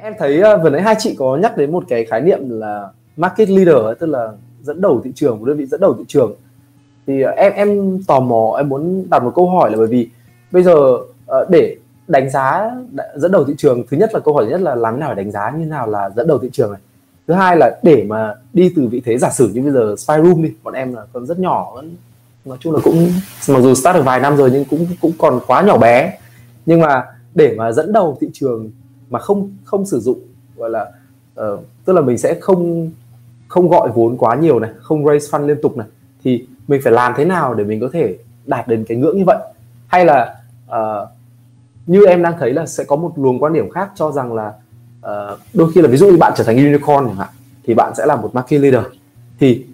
Em thấy vừa nãy hai chị có nhắc đến một cái khái niệm là market leader, tức là dẫn đầu thị trường, một đơn vị dẫn đầu thị trường. Thì em tò mò, em muốn đặt một câu hỏi là bởi vì bây giờ để đánh giá dẫn đầu thị trường, thứ nhất là câu hỏi thứ nhất là làm thế nào để đánh giá như thế nào là dẫn đầu thị trường này. Thứ hai là để mà đi từ vị thế giả sử như bây giờ Spyroom đi, bọn em là còn rất nhỏ, nói chung là cũng mặc dù start được vài năm rồi nhưng cũng còn quá nhỏ bé. Nhưng mà để mà dẫn đầu thị trường mà không sử dụng gọi là tức là mình sẽ không gọi vốn quá nhiều này, không raise fund liên tục này, thì mình phải làm thế nào để mình có thể đạt đến cái ngưỡng như vậy? Hay là như em đang thấy là sẽ có một luồng quan điểm khác cho rằng là đôi khi là ví dụ như bạn trở thành unicorn chẳng hạn thì bạn sẽ là một market leader. Thì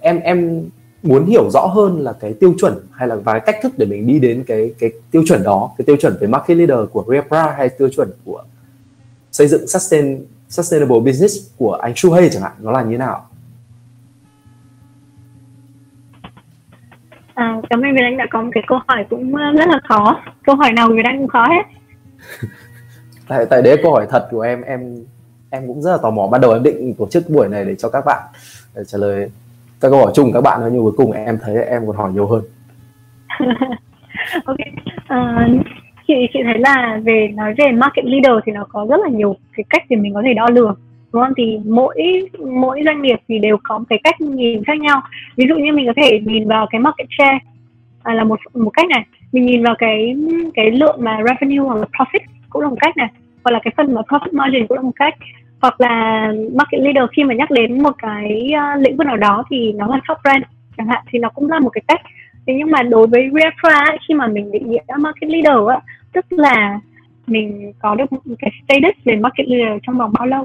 em muốn hiểu rõ hơn là cái tiêu chuẩn hay là vài cách thức để mình đi đến cái tiêu chuẩn đó, cái tiêu chuẩn về market leader của Reapra hay tiêu chuẩn của xây dựng sustainable business của anh Shuhei chẳng hạn, nó là như thế nào? Cảm ơn Việt Anh đã có một cái câu hỏi cũng rất là khó. Câu hỏi nào Việt Anh cũng khó hết. tại đấy câu hỏi thật của em cũng rất là tò mò. Ban đầu em định tổ chức buổi này để cho các bạn để trả lời các câu hỏi chung của các bạn, nhưng cuối cùng em thấy em còn hỏi nhiều hơn. Ok, chị thấy là nói về market leader thì nó có rất là nhiều cái cách để mình có thể đo lường, đúng không? Thì mỗi doanh nghiệp thì đều có một cái cách nhìn khác nhau. Ví dụ như mình có thể nhìn vào cái market share là một cách này, mình nhìn vào cái lượng mà revenue hoặc là profit cũng là một cách này, hoặc là cái phần mà profit margin cũng là một cách, hoặc là market leader khi mà nhắc đến một cái lĩnh vực nào đó thì nó là top brand chẳng hạn, thì nó cũng là một cái cách. Thế nhưng mà đối với Reapra, khi mà mình định nghĩa market leader á, tức là mình có được một cái status về market leader trong vòng bao lâu.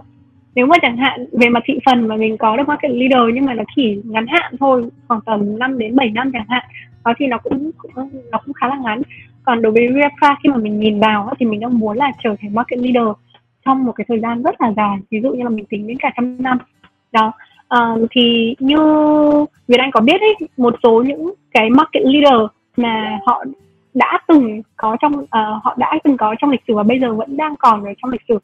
Nếu mà chẳng hạn về mặt thị phần mà mình có được market leader nhưng mà nó chỉ ngắn hạn thôi, khoảng tầm 5 đến 7 năm chẳng hạn, đó thì nó cũng khá là ngắn. Còn đối với Reapra, khi mà mình nhìn vào thì mình đang muốn là trở thành market leader trong một cái thời gian rất là dài, ví dụ như là mình tính đến cả 100 năm đó. Thì như Việt Anh có biết ấy, một số những cái market leader mà họ đã từng có trong lịch sử và bây giờ vẫn đang còn ở trong lịch sử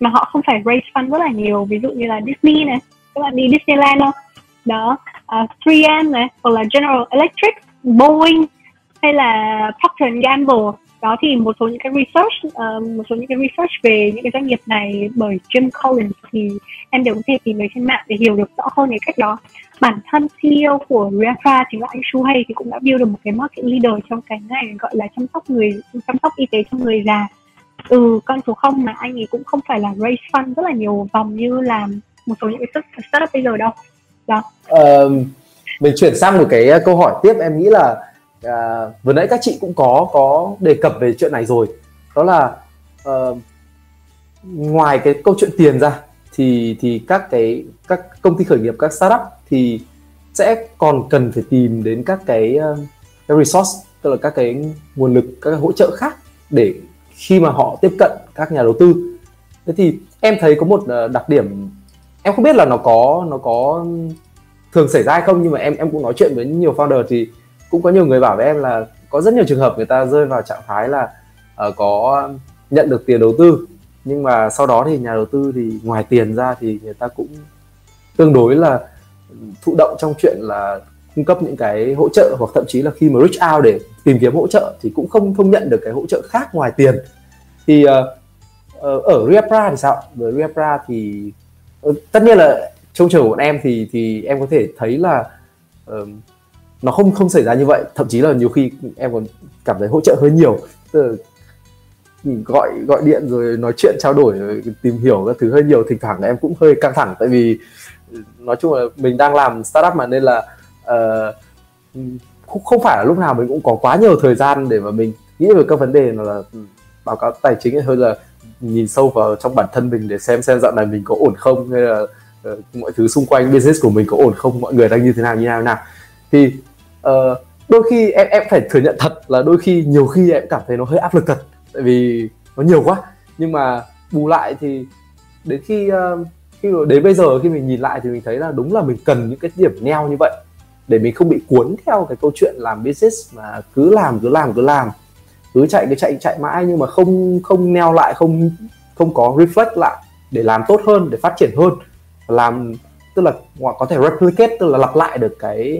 mà họ không phải raise fund rất là nhiều, ví dụ như là Disney này, các bạn đi Disneyland không? Đó, 3M này, hoặc là General Electric, Boeing hay là Procter & Gamble. Đó thì một số những cái research về những cái doanh nghiệp này bởi Jim Collins thì em đều có thể tìm thấy trên mạng để hiểu được rõ hơn cái cách đó. Bản thân CEO của Reapra chính là anh Shuhei thì cũng đã build được một cái market leader trong cái ngành gọi là chăm sóc y tế cho người già. Con số 0 mà anh ấy cũng không phải là raise fund rất là nhiều vòng như là một số những cái startup bây giờ đâu. Đó. Mình chuyển sang một cái câu hỏi tiếp, em nghĩ là vừa nãy các chị cũng có đề cập về chuyện này rồi, đó là ngoài cái câu chuyện tiền ra thì các công ty khởi nghiệp, các startup thì sẽ còn cần phải tìm đến các cái resource, tức là các cái nguồn lực, các cái hỗ trợ khác để khi mà họ tiếp cận các nhà đầu tư. Thế thì em thấy có một đặc điểm, em không biết là nó có thường xảy ra hay không, nhưng mà em cũng nói chuyện với nhiều founder thì cũng có nhiều người bảo với em là có rất nhiều trường hợp người ta rơi vào trạng thái là có nhận được tiền đầu tư nhưng mà sau đó thì nhà đầu tư thì ngoài tiền ra thì người ta cũng tương đối là thụ động trong chuyện là cung cấp những cái hỗ trợ, hoặc thậm chí là khi mà reach out để tìm kiếm hỗ trợ thì cũng không nhận được cái hỗ trợ khác ngoài tiền. Thì ở Reapra thì sao? Ở Reapra thì tất nhiên là trong trường của bọn em thì em có thể thấy là nó không xảy ra như vậy, thậm chí là nhiều khi em còn cảm thấy hỗ trợ hơi nhiều, gọi điện rồi nói chuyện trao đổi rồi tìm hiểu các thứ hơi nhiều. Thỉnh thoảng em cũng hơi căng thẳng, tại vì nói chung là mình đang làm startup mà, nên là không phải là lúc nào mình cũng có quá nhiều thời gian để mà mình nghĩ về các vấn đề là báo cáo tài chính, hơn là nhìn sâu vào trong bản thân mình để xem dạo này mình có ổn không, hay là mọi thứ xung quanh business của mình có ổn không, mọi người đang như thế nào. Thì đôi khi em phải thừa nhận thật là đôi khi, nhiều khi em cảm thấy nó hơi áp lực thật, tại vì nó nhiều quá. Nhưng mà bù lại thì đến khi đến bây giờ, khi mình nhìn lại thì mình thấy là đúng là mình cần những cái điểm neo như vậy. để mình không bị cuốn theo cái câu chuyện làm business mà cứ làm, cứ chạy mãi nhưng mà không neo lại, không có reflect lại để làm tốt hơn, để phát triển hơn, làm tức là có thể replicate, tức là lặp lại được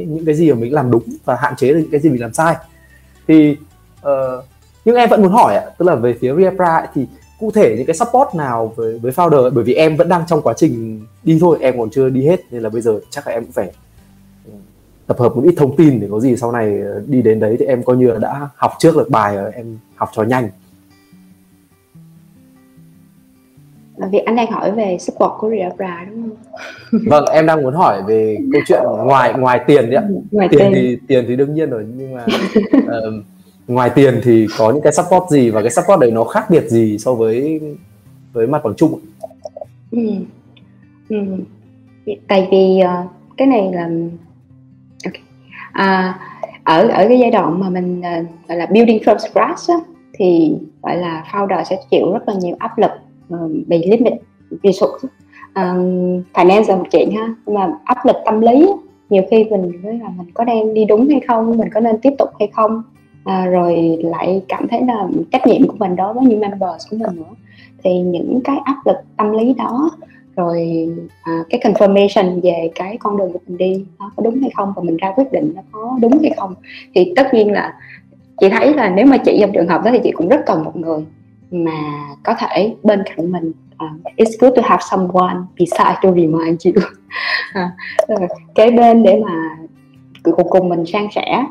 những cái gì mà mình làm đúng và hạn chế được những cái gì mình làm sai. Thì nhưng em vẫn muốn hỏi ạ, tức là về phía Reapra thì cụ thể những cái support nào với founder, bởi vì em vẫn đang trong quá trình đi thôi, em còn chưa đi hết nên là bây giờ chắc là em cũng phải tập hợp một ít thông tin để có gì sau này đi đến đấy thì em coi như là đã học trước được bài rồi, em học cho nhanh. Việc anh đang hỏi về support của Reapra đúng không? Vâng, em đang muốn hỏi về câu chuyện ngoài tiền đấy ạ. Tiền thì đương nhiên rồi, nhưng mà ngoài tiền thì có những cái support gì và cái support đấy nó khác biệt gì so với mặt bằng chung? Tại vì cái này là ở cái giai đoạn mà mình gọi là building from scratch á, thì gọi là founder sẽ chịu rất là nhiều áp lực bị limit resource, finance là một chuyện ha, mà áp lực tâm lý nhiều khi mình có đang đi đúng hay không, mình có nên tiếp tục hay không, rồi lại cảm thấy là trách nhiệm của mình đối với những members của mình nữa. Thì những cái áp lực tâm lý đó, rồi cái confirmation về cái con đường của mình đi nó có đúng hay không và mình ra quyết định nó có đúng hay không, thì tất nhiên là chị thấy là nếu mà chị trong trường hợp đó thì chị cũng rất cần một người mà có thể bên cạnh mình. It's good to have someone beside to remind you, kế bên để mà cùng mình san sẻ.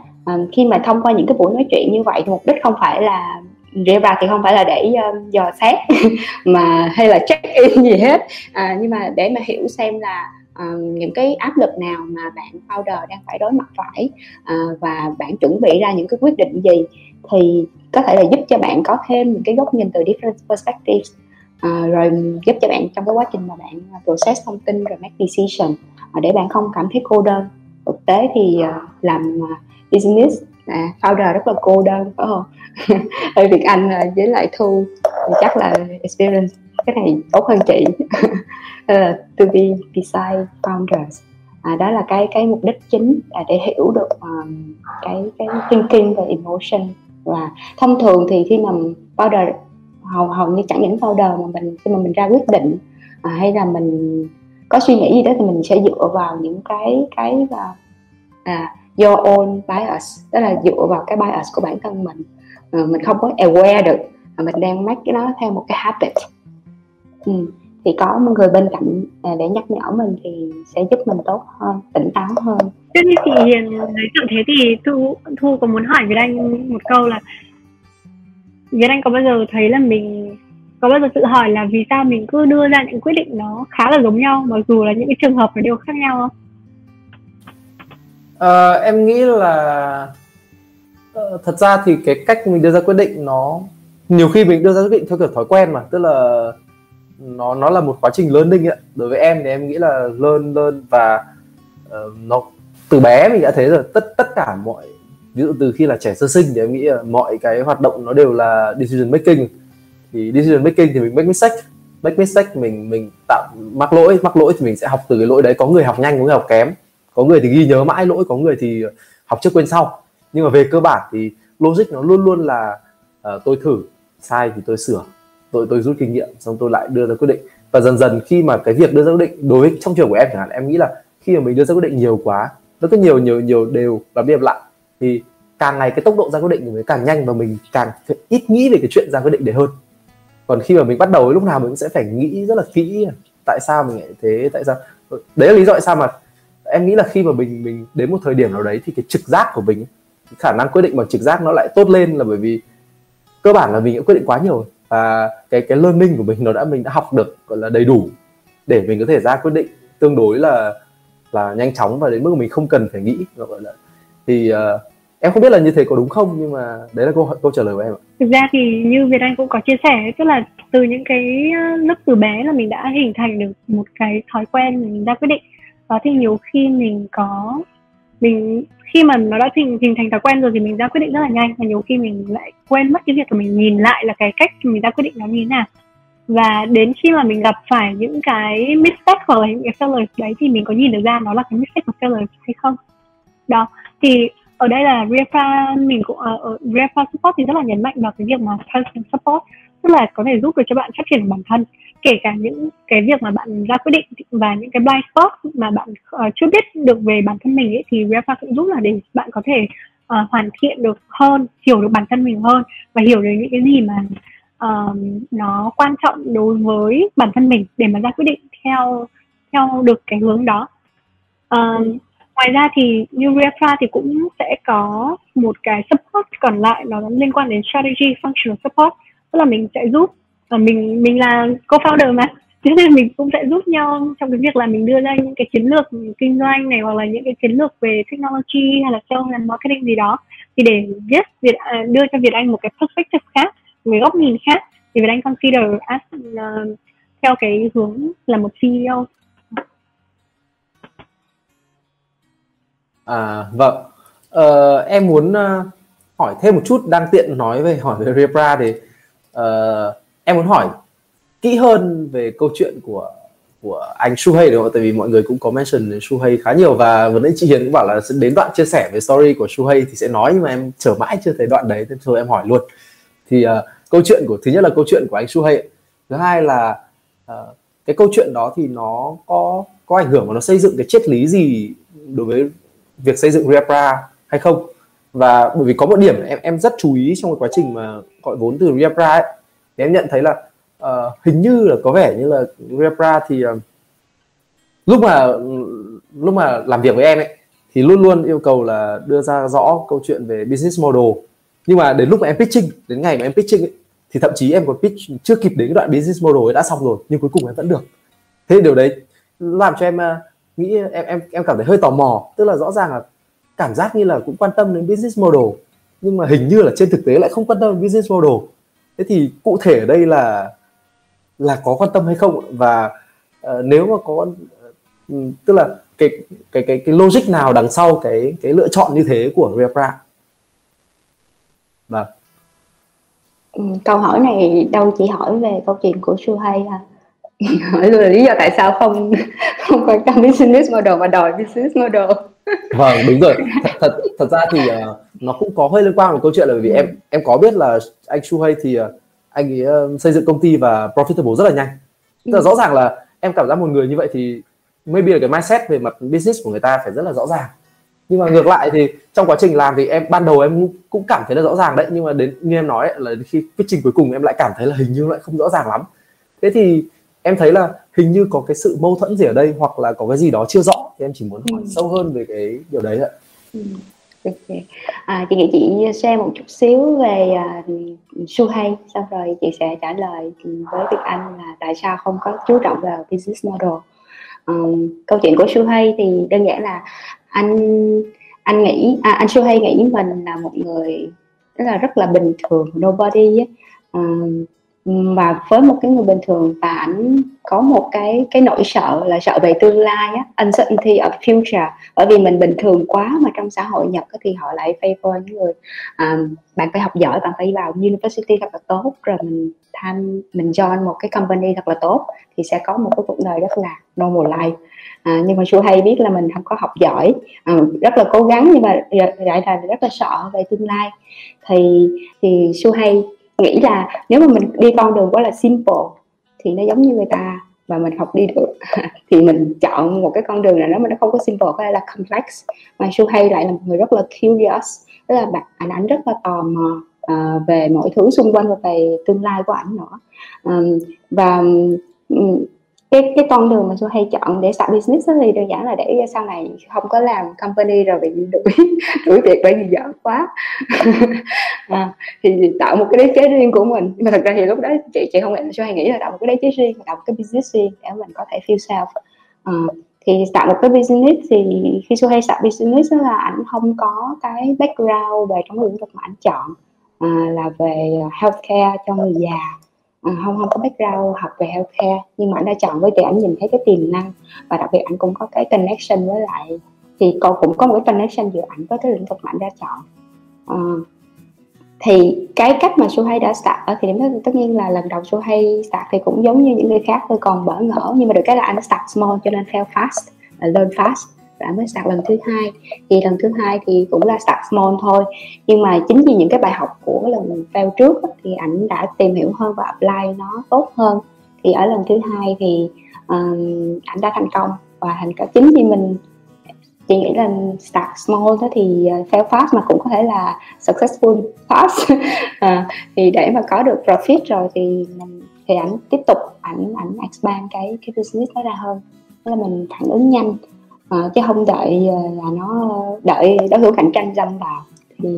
Khi mà thông qua những cái buổi nói chuyện như vậy thì mục đích không phải là Reapra thì không phải là để dò xét mà hay là check in gì hết, nhưng mà để mà hiểu xem là những cái áp lực nào mà bạn founder đang phải đối mặt phải, và bạn chuẩn bị ra những cái quyết định gì thì có thể là giúp cho bạn có thêm những cái góc nhìn từ different perspectives, rồi giúp cho bạn trong cái quá trình mà bạn process thông tin rồi make decision, để bạn không cảm thấy cô đơn. Thực tế thì làm business founder rất là cô đơn phải không? Ở Việt Anh với lại Thu chắc là experience cái này tốt hơn chị. To be beside founders, đó là cái mục đích chính là để hiểu được cái thinking và emotion. Và thông thường thì khi mà founder hầu như chẳng những founder mà khi mà mình ra quyết định hay là mình có suy nghĩ gì đó thì mình sẽ dựa vào những cái your own bias, tức là dựa vào cái bias của bản thân mình. Mình không có aware được mình đang make cái nó theo một cái habit. Thì có một người bên cạnh để nhắc nhở mình thì sẽ giúp mình tốt hơn, tỉnh táo hơn. Trước khi chị Hiền nói chuyện thế thì Thu có muốn hỏi Việt Anh một câu là Việt Anh có bao giờ thấy là mình có bao giờ tự hỏi là vì sao mình cứ đưa ra những quyết định nó khá là giống nhau mặc dù là những cái trường hợp nó đều khác nhau không? Em nghĩ là thật ra thì cái cách mình đưa ra quyết định nó nhiều khi mình đưa ra quyết định theo kiểu thói quen mà, tức là nó là một quá trình learning ấy. Đối với em thì em nghĩ là learn và nó từ bé mình đã thấy rồi, tất cả mọi ví dụ từ khi là trẻ sơ sinh thì em nghĩ là mọi cái hoạt động nó đều là decision making. Thì decision making thì mình make mistake, mình tạo mắc lỗi thì mình sẽ học từ cái lỗi đấy. Có người học nhanh, có người học kém, có người thì ghi nhớ mãi lỗi, có người thì học trước quên sau. Nhưng mà về cơ bản thì logic nó luôn luôn là tôi thử, sai thì tôi sửa, tôi rút kinh nghiệm xong tôi lại đưa ra quyết định. Và dần dần khi mà cái việc đưa ra quyết định đối với trong trường của em chẳng hạn, em nghĩ là khi mà mình đưa ra quyết định nhiều quá, nó cứ nhiều đều lặp đi lặp lại thì càng ngày cái tốc độ ra quyết định của mình càng nhanh và mình càng ít nghĩ về cái chuyện ra quyết định để hơn. Còn khi mà mình bắt đầu lúc nào mình cũng sẽ phải nghĩ rất là kỹ tại sao mình lại thế, tại sao. Đấy là lý do tại sao mà em nghĩ là khi mà mình đến một thời điểm nào đấy thì cái trực giác của mình, cái khả năng quyết định bằng trực giác nó lại tốt lên, là bởi vì cơ bản là mình đã quyết định quá nhiều và cái learning của mình mình đã học được gọi là đầy đủ để mình có thể ra quyết định tương đối là nhanh chóng và đến mức mình không cần phải nghĩ, gọi là. Thì em không biết là như thế có đúng không, nhưng mà đấy là câu trả lời của em ạ. Thực ra thì như Việt Anh cũng có chia sẻ, tức là từ những cái lúc từ bé là mình đã hình thành được một cái thói quen mình ra quyết định. Đó thì nhiều khi khi mà nó đã hình thành thói quen rồi thì mình ra quyết định rất là nhanh, và nhiều khi mình lại quên mất cái việc là mình nhìn lại là cái cách mình ra quyết định nó như thế nào. Và đến khi mà mình gặp phải những cái mistake hoặc là những cái failure đấy thì mình có nhìn được ra nó là cái mistake hoặc failure hay không. Đó, thì ở đây là Reapra, mình cũng ở Reapra Support thì rất là nhấn mạnh vào cái việc mà Person Support, tức là có thể giúp được cho bạn phát triển bản thân, kể cả những cái việc mà bạn ra quyết định và những cái blind spot mà bạn chưa biết được về bản thân mình ấy, thì Reapra cũng giúp là để bạn có thể hoàn thiện được hơn, hiểu được bản thân mình hơn và hiểu được những cái gì mà nó quan trọng đối với bản thân mình để mà ra quyết định theo được cái hướng đó. Ngoài ra thì như Reapra thì cũng sẽ có một cái support còn lại, nó liên quan đến strategy functional support, tức là mình sẽ giúp, và mình là co-founder mà, thế nên mình cũng sẽ giúp nhau trong cái việc là mình đưa ra những cái chiến lược kinh doanh này, hoặc là những cái chiến lược về technology hay là sales and marketing gì đó, thì để đưa cho Việt Anh một cái perspective khác, một cái góc nhìn khác, thì Việt Anh consider as theo cái hướng là một CEO. Vâng, em muốn hỏi thêm một chút, đang tiện hỏi về Reapra thì em muốn hỏi kỹ hơn về câu chuyện của anh Shuhei đúng không? Tại vì mọi người cũng có mention đến Shuhei khá nhiều, và vừa nãy chị Hiền cũng bảo là đến đoạn chia sẻ về story của Shuhei thì sẽ nói, nhưng mà em chờ mãi chưa thấy đoạn đấy nên thôi em hỏi luôn. Thì câu chuyện của, thứ nhất là câu chuyện của anh Shuhei, thứ hai là cái câu chuyện đó thì nó có ảnh hưởng và nó xây dựng cái triết lý gì đối với việc xây dựng Reapra hay không? Và bởi vì có một điểm em rất chú ý trong cái quá trình mà gọi vốn từ Reapra ấy, thì em nhận thấy là hình như là có vẻ như là Reapra thì lúc mà làm việc với em ấy thì luôn luôn yêu cầu là đưa ra rõ câu chuyện về business model, nhưng mà đến lúc mà em pitching, đến ngày mà em pitching ấy, thì thậm chí em còn pitch chưa kịp đến cái đoạn business model ấy đã xong rồi, nhưng cuối cùng em vẫn được. Thế điều đấy làm cho em nghĩ, em cảm thấy hơi tò mò, tức là rõ ràng là cảm giác như là cũng quan tâm đến business model nhưng mà hình như là trên thực tế lại không quan tâm đến business model. Thế thì cụ thể ở đây là có quan tâm hay không, và nếu mà có, tức là cái logic nào đằng sau cái lựa chọn như thế của Reapra? Vâng. Câu hỏi này đâu chỉ hỏi về câu chuyện của Shuhei à? Hỏi luôn là lý do tại sao không quan tâm business model mà đòi business model. Vâng, đúng rồi. Thật ra thì nó cũng có hơi liên quan đến câu chuyện là bởi vì em có biết là anh Shuhei thì anh ấy xây dựng công ty và profitable rất là nhanh. Tức là rõ ràng là em cảm giác một người như vậy thì maybe là cái mindset về mặt business của người ta phải rất là rõ ràng. Nhưng mà ngược lại thì trong quá trình làm thì em ban đầu em cũng cảm thấy là rõ ràng đấy, nhưng mà đến như em nói ấy, là khi pitching cuối cùng em lại cảm thấy là hình như lại không rõ ràng lắm. Thế thì em thấy là hình như có cái sự mâu thuẫn gì ở đây, hoặc là có cái gì đó chưa rõ, thì em chỉ muốn hỏi sâu hơn về cái điều đấy ạ. Okay. Chị nghĩ chị share một chút xíu về Shuhei, xong rồi chị sẽ trả lời với Việt Anh là tại sao không có chú trọng vào business model. Câu chuyện của Shuhei thì đơn giản là anh Shuhei nghĩ mình là một người rất là bình thường, nobody ấy. Và với một cái người bình thường, và ảnh có một cái nỗi sợ là sợ về tương lai á, uncertainty of future, bởi vì mình bình thường quá mà trong xã hội Nhật thì họ lại favor những người bạn phải học giỏi, bạn phải vào university thật là tốt, rồi mình join một cái company thật là tốt thì sẽ có một cái cuộc đời rất là normal life. Nhưng mà Shuhei biết là mình không có học giỏi, rất là cố gắng nhưng mà lại là rất là sợ về tương lai, thì Shuhei nghĩ là nếu mà mình đi con đường quá là simple thì nó giống như người ta và mình học đi được, thì mình chọn một cái con đường nào đó mà nó không có simple, có thể là complex. Mà Shuhei lại là một người rất là curious, tức là ảnh rất là tò mò về mọi thứ xung quanh và về tương lai của ảnh nữa. Và cái con đường mà Shuhei chọn để start business thì đơn giản là để sau này không có làm company rồi bị đuổi việc bởi vì dở quá. Thì tạo một cái đế chế riêng của mình. Nhưng mà thật ra thì lúc đó chị không nghĩ là Shuhei nghĩ là tạo một cái đế chế riêng, tạo một cái business riêng để mình có thể feel self. Thì tạo một cái business, thì khi Shuhei start business là ảnh không có cái background về trong lĩnh vực mà ảnh chọn là về healthcare cho người già. Không có background học về healthcare, nhưng mà anh đã chọn với thì anh nhìn thấy cái tiềm năng, và đặc biệt anh cũng có cái connection với lại, thì cậu cũng có một cái connection giữa ảnh với cái lĩnh vực mà anh đã chọn. Thì cái cách mà Shuhei đã start ở thì điểm đó, tất nhiên là lần đầu Shuhei start thì cũng giống như những người khác thôi, còn bỡ ngỡ, nhưng mà được cái là anh start small cho nên fail fast, learn fast. Bạn mới sạc lần thứ hai, thì lần thứ hai thì cũng là sạc small thôi, nhưng mà chính vì những cái bài học của lần fail trước thì ảnh đã tìm hiểu hơn và apply nó tốt hơn, thì ở lần thứ hai thì ảnh đã thành công và thành công. Chính vì mình chị nghĩ là start small đó thì fail fast mà cũng có thể là successful fast thì để mà có được profit rồi thì ảnh tiếp tục ảnh expand cái business đó ra hơn, tức là mình phản ứng nhanh chứ không đợi là nó đợi đối thủ cạnh tranh dâm vào. Thì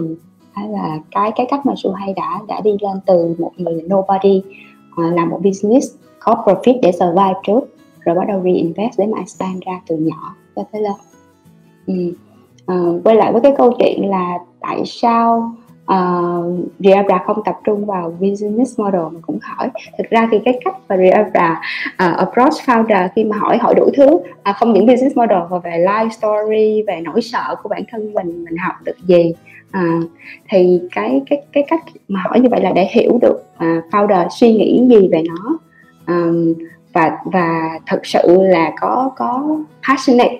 đó là cái cách mà Shuhei đã đi lên từ một người nobody làm một business có profit để survive trước, rồi bắt đầu reinvest để mà expand ra từ nhỏ cho tới lớn. Quay lại với cái câu chuyện là tại sao Reapra không tập trung vào business model mà cũng hỏi. Thực ra thì cái cách mà Reapra approach founder khi mà hỏi đủ thứ, không những business model mà về life story, về nỗi sợ của bản thân mình học được gì. Thì cái cách mà hỏi như vậy là để hiểu được founder suy nghĩ gì về nó, và thực sự là có passionate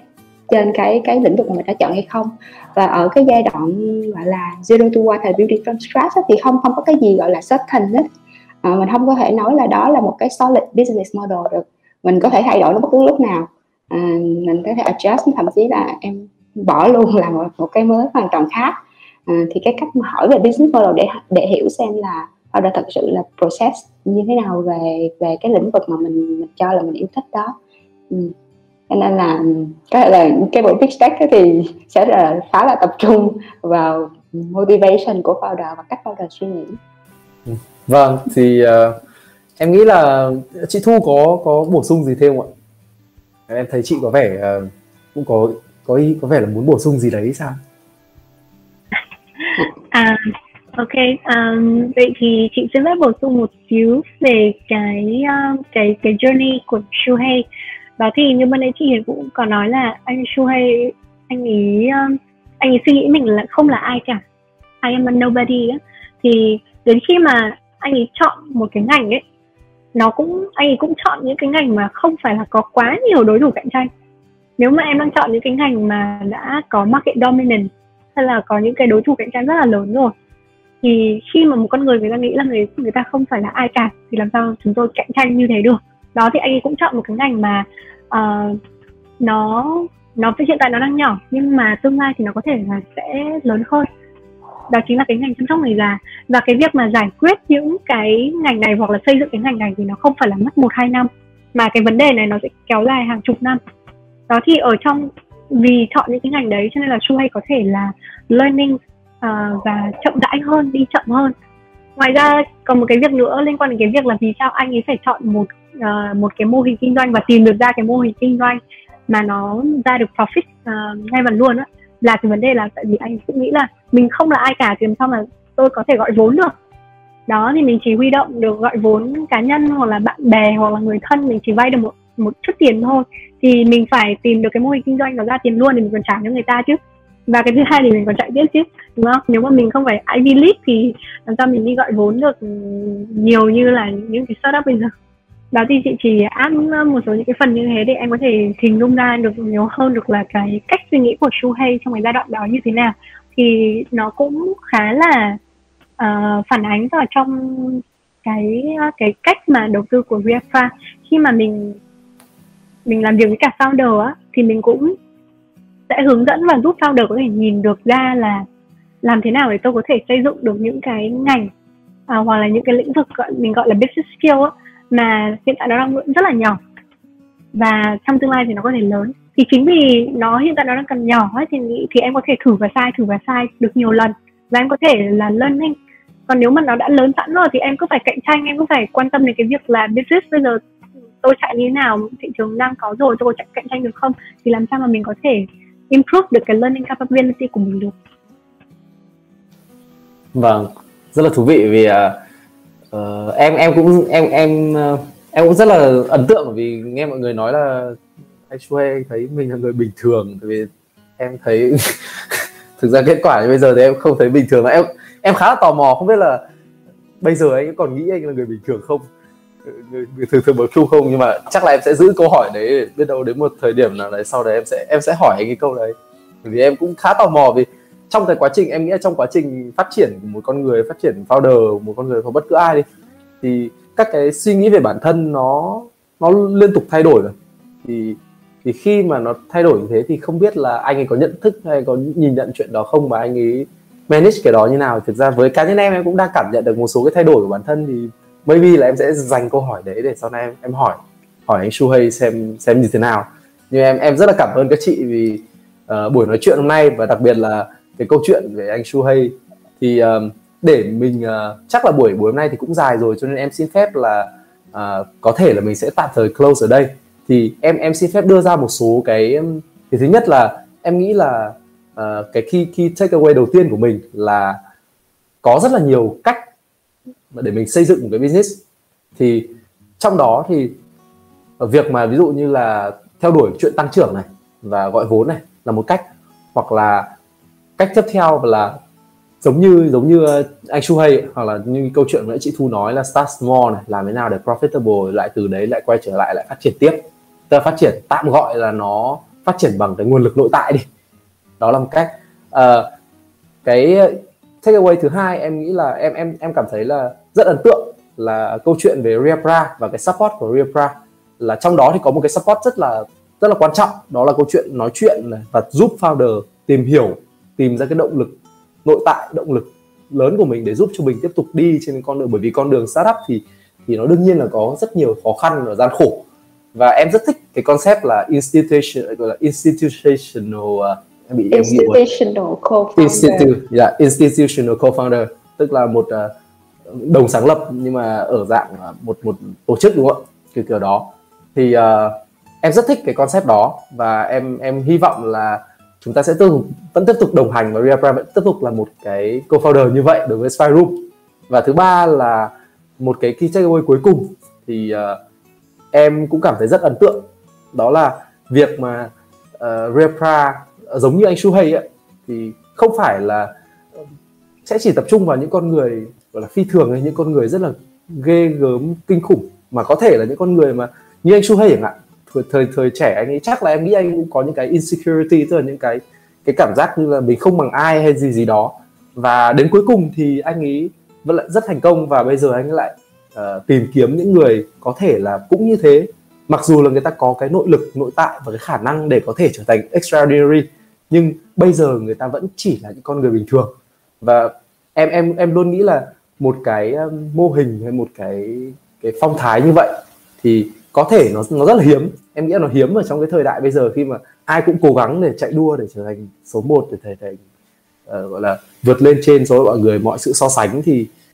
trên cái lĩnh vực mà mình đã chọn hay không. Và ở cái giai đoạn gọi là zero to one, building from scratch ấy, thì không có cái gì gọi là certain hết. Mình không có thể nói là đó là một cái solid business model được. Mình có thể thay đổi nó bất cứ lúc nào, mình có thể adjust, thậm chí là em bỏ luôn làm một cái mới hoàn toàn khác. Thì cái cách mà hỏi về business model để hiểu xem là họ đã thật sự là process như thế nào về cái lĩnh vực mà mình cho là mình yêu thích đó. Nên là có thể là cái buổi pitch deck thì sẽ là khá là tập trung vào motivation của founder và cách founder suy nghĩ. Vâng, thì em nghĩ là chị Thu có bổ sung gì thêm không ạ? Em thấy chị có vẻ cũng có vẻ là muốn bổ sung gì đấy sao? Ok, vậy thì chị sẽ bổ sung một xíu về cái journey của Shuhei. Đó thì như bên đấy chị Hiền cũng có nói là anh Shuhei, anh ấy suy nghĩ mình là không là ai cả, I am a nobody á. Thì đến khi mà anh ấy chọn một cái ngành ấy, anh ấy cũng chọn những cái ngành mà không phải là có quá nhiều đối thủ cạnh tranh. Nếu mà em đang chọn những cái ngành mà đã có market dominance hay là có những cái đối thủ cạnh tranh rất là lớn rồi, thì khi mà một con người ta nghĩ là người ta không phải là ai cả thì làm sao chúng tôi cạnh tranh như thế được. Đó thì anh ấy cũng chọn một cái ngành mà nó hiện tại nó đang nhỏ nhưng mà tương lai thì nó có thể là sẽ lớn hơn. Đó chính là cái ngành chăm sóc người già. Và cái việc mà giải quyết những cái ngành này hoặc là xây dựng cái ngành này thì nó không phải là mất 1-2 năm, mà cái vấn đề này nó sẽ kéo dài hàng chục năm. Đó thì ở trong vì chọn những cái ngành đấy cho nên là Shuhei có thể là learning và chậm rãi hơn, đi chậm hơn. Ngoài ra còn một cái việc nữa liên quan đến cái việc là vì sao anh ấy phải chọn một cái mô hình kinh doanh và tìm được ra cái mô hình kinh doanh mà nó ra được profit ngay và luôn á, là cái vấn đề là tại vì anh cũng nghĩ là mình không là ai cả thì làm sao mà tôi có thể gọi vốn được. Đó thì mình chỉ huy động được gọi vốn cá nhân hoặc là bạn bè hoặc là người thân, mình chỉ vay được một chút tiền thôi, thì mình phải tìm được cái mô hình kinh doanh và ra tiền luôn thì mình còn trả cho người ta chứ, và cái thứ hai thì mình còn chạy tiếp chứ, đúng không? Nếu mà mình không phải Ivy League thì làm sao mình đi gọi vốn được nhiều như là những cái startup bây giờ. Đó thì chị chỉ áp một số những cái phần như thế để em có thể hình dung ra được nhiều hơn được là cái cách suy nghĩ của Shuhei trong cái giai đoạn đó như thế nào. Thì nó cũng khá là phản ánh vào trong cái cách mà đầu tư của Reapra. Khi mà mình làm việc với cả founder á, thì mình cũng sẽ hướng dẫn và giúp founder có thể nhìn được ra là làm thế nào để tôi có thể xây dựng được những cái ngành hoặc là những cái lĩnh vực mình gọi là business skill á, mà hiện tại nó đang rất là nhỏ và trong tương lai thì nó có thể lớn. Thì chính vì nó hiện tại nó đang còn nhỏ ấy, thì em có thể thử và sai được nhiều lần và em có thể là learning. Còn nếu mà nó đã lớn sẵn rồi thì em cứ phải cạnh tranh, em cứ phải quan tâm đến cái việc là business bây giờ tôi chạy như thế nào, thị trường đang có rồi tôi có cạnh tranh được không, thì làm sao mà mình có thể improve được cái learning capability của mình được. Vâng, rất là thú vị vì em cũng rất là ấn tượng vì nghe mọi người nói là anh Shuhei thấy mình là người bình thường, vì em thấy thực ra kết quả như bây giờ thì em không thấy bình thường. Em khá là tò mò không biết là bây giờ anh còn nghĩ anh là người bình thường không, thường bấm thu không, nhưng mà chắc là em sẽ giữ câu hỏi đấy, biết đâu đến một thời điểm nào đấy sau đấy em sẽ hỏi anh cái câu đấy, vì em cũng khá tò mò. Vì trong cái quá trình em nghĩ là trong quá trình phát triển của một con người, phát triển founder, một con người của bất cứ ai đi, thì các cái suy nghĩ về bản thân nó liên tục thay đổi rồi. Thì khi mà nó thay đổi như thế thì không biết là anh ấy có nhận thức hay có nhìn nhận chuyện đó không, mà anh ấy manage cái đó như nào. Thực ra với cá nhân em cũng đang cảm nhận được một số cái thay đổi của bản thân, thì maybe là em sẽ dành câu hỏi đấy để sau này em hỏi anh Shuhei xem như thế nào. Nhưng em rất là cảm ơn các chị vì buổi nói chuyện hôm nay, và đặc biệt là cái câu chuyện về anh Shuhei. Thì để mình chắc là buổi hôm nay thì cũng dài rồi, cho nên em xin phép là có thể là mình sẽ tạm thời close ở đây. Thì em xin phép đưa ra một số cái, thì thứ nhất là em nghĩ là cái key takeaway đầu tiên của mình là có rất là nhiều cách để mình xây dựng một cái business. Thì trong đó thì việc mà ví dụ như là theo đuổi chuyện tăng trưởng này và gọi vốn này là một cách, hoặc là cách tiếp theo là giống như anh Shuhei, hoặc là như câu chuyện nãy chị Thu nói là start small này, làm thế nào để profitable, lại từ đấy lại quay trở lại, lại phát triển tiếp. Tức là phát triển, tạm gọi là nó phát triển bằng cái nguồn lực nội tại đi, đó là một cách. Cái takeaway thứ hai em nghĩ là em cảm thấy là rất ấn tượng là câu chuyện về Reapra và cái support của Reapra, là trong đó thì có một cái support rất là quan trọng, đó là câu chuyện nói chuyện này, và giúp founder tìm hiểu, tìm ra cái động lực nội tại, động lực lớn của mình để giúp cho mình tiếp tục đi trên con đường. Bởi vì con đường startup thì nó đương nhiên là có rất nhiều khó khăn và gian khổ, và em rất thích cái concept là institutional co-founder, tức là một đồng sáng lập nhưng mà ở dạng một tổ chức, đúng không ạ, kiểu đó. Thì em rất thích cái concept đó, và em hy vọng là chúng ta sẽ vẫn tiếp tục đồng hành, và Reapra vẫn tiếp tục là một cái co-founder như vậy đối với Spyroom. Và thứ ba là một cái key takeaway cuối cùng thì em cũng cảm thấy rất ấn tượng, đó là việc mà Reapra giống như anh Shuhei ấy, thì không phải là sẽ chỉ tập trung vào những con người gọi là phi thường hay những con người rất là ghê gớm kinh khủng, mà có thể là những con người mà như anh Shuhei chẳng hạn, thời trẻ anh ấy chắc là em nghĩ anh cũng có những cái insecurity, tức là những cái cảm giác như là mình không bằng ai hay gì đó, và đến cuối cùng thì anh ấy vẫn lại rất thành công, và bây giờ anh ấy lại tìm kiếm những người có thể là cũng như thế, mặc dù là người ta có cái nội lực nội tại và cái khả năng để có thể trở thành extraordinary, nhưng bây giờ người ta vẫn chỉ là những con người bình thường. Và em luôn nghĩ là một cái mô hình hay một cái phong thái như vậy thì có thể nó rất là hiếm. Em nghĩ là nó hiếm ở trong cái thời đại bây giờ, khi mà ai cũng cố gắng để chạy đua để trở thành số 1, để trở thành gọi là vượt lên trên số mọi người, mọi sự so sánh.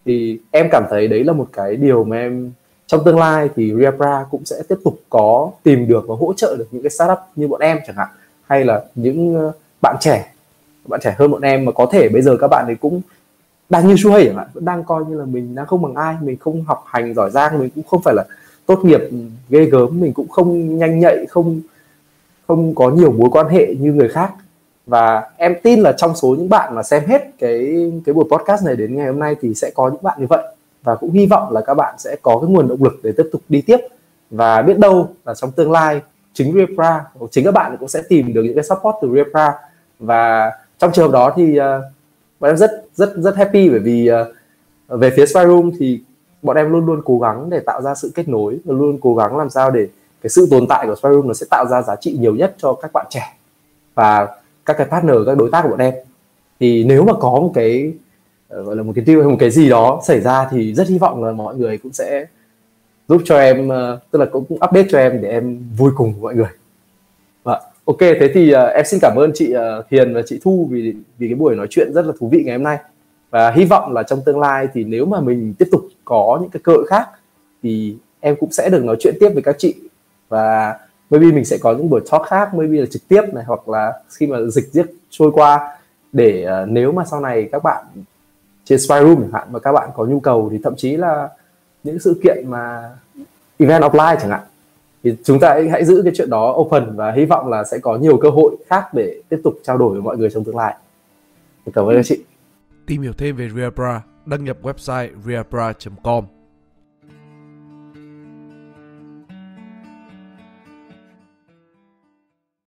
Thì em cảm thấy đấy là một cái điều mà em trong tương lai thì Reapra cũng sẽ tiếp tục có tìm được và hỗ trợ được những cái startup như bọn em chẳng hạn, hay là những bạn trẻ hơn bọn em, mà có thể bây giờ các bạn ấy cũng đang như Shuhei chẳng hạn, vẫn đang coi như là mình đang không bằng ai, mình không học hành giỏi giang, mình cũng không phải là tốt nghiệp ghê gớm, mình cũng không nhanh nhạy, không có nhiều mối quan hệ như người khác. Và em tin là trong số những bạn mà xem hết cái buổi podcast này đến ngày hôm nay thì sẽ có những bạn như vậy, và cũng hy vọng là các bạn sẽ có cái nguồn động lực để tiếp tục đi tiếp, và biết đâu là trong tương lai chính Reapra, chính các bạn cũng sẽ tìm được những cái support từ Reapra. Và trong trường hợp đó thì bọn em rất happy, bởi vì về phía Spyroom thì bọn em luôn luôn cố gắng để tạo ra sự kết nối, và luôn cố gắng làm sao để cái sự tồn tại của Spyroom nó sẽ tạo ra giá trị nhiều nhất cho các bạn trẻ và các cái partner, các đối tác của bọn em. Thì nếu mà có một cái gọi là một cái deal hay một cái gì đó xảy ra thì rất hy vọng là mọi người cũng sẽ giúp cho em, tức là cũng update cho em để em vui cùng với mọi người. Và ok, thế thì em xin cảm ơn chị Hiền và chị Thu vì cái buổi nói chuyện rất là thú vị ngày hôm nay. Và hy vọng là trong tương lai thì nếu mà mình tiếp tục có những cái cơ hội khác thì em cũng sẽ được nói chuyện tiếp với các chị, và maybe mình sẽ có những buổi talk khác, maybe là trực tiếp này, hoặc là khi mà dịch trôi qua, để nếu mà sau này các bạn trên Spyroom chẳng hạn mà các bạn có nhu cầu, thì thậm chí là những sự kiện mà event offline chẳng hạn, thì chúng ta hãy giữ cái chuyện đó open, và hy vọng là sẽ có nhiều cơ hội khác để tiếp tục trao đổi với mọi người trong tương lai. Cảm ơn các chị. Tìm hiểu thêm về Reapra, đăng nhập website reapra.com.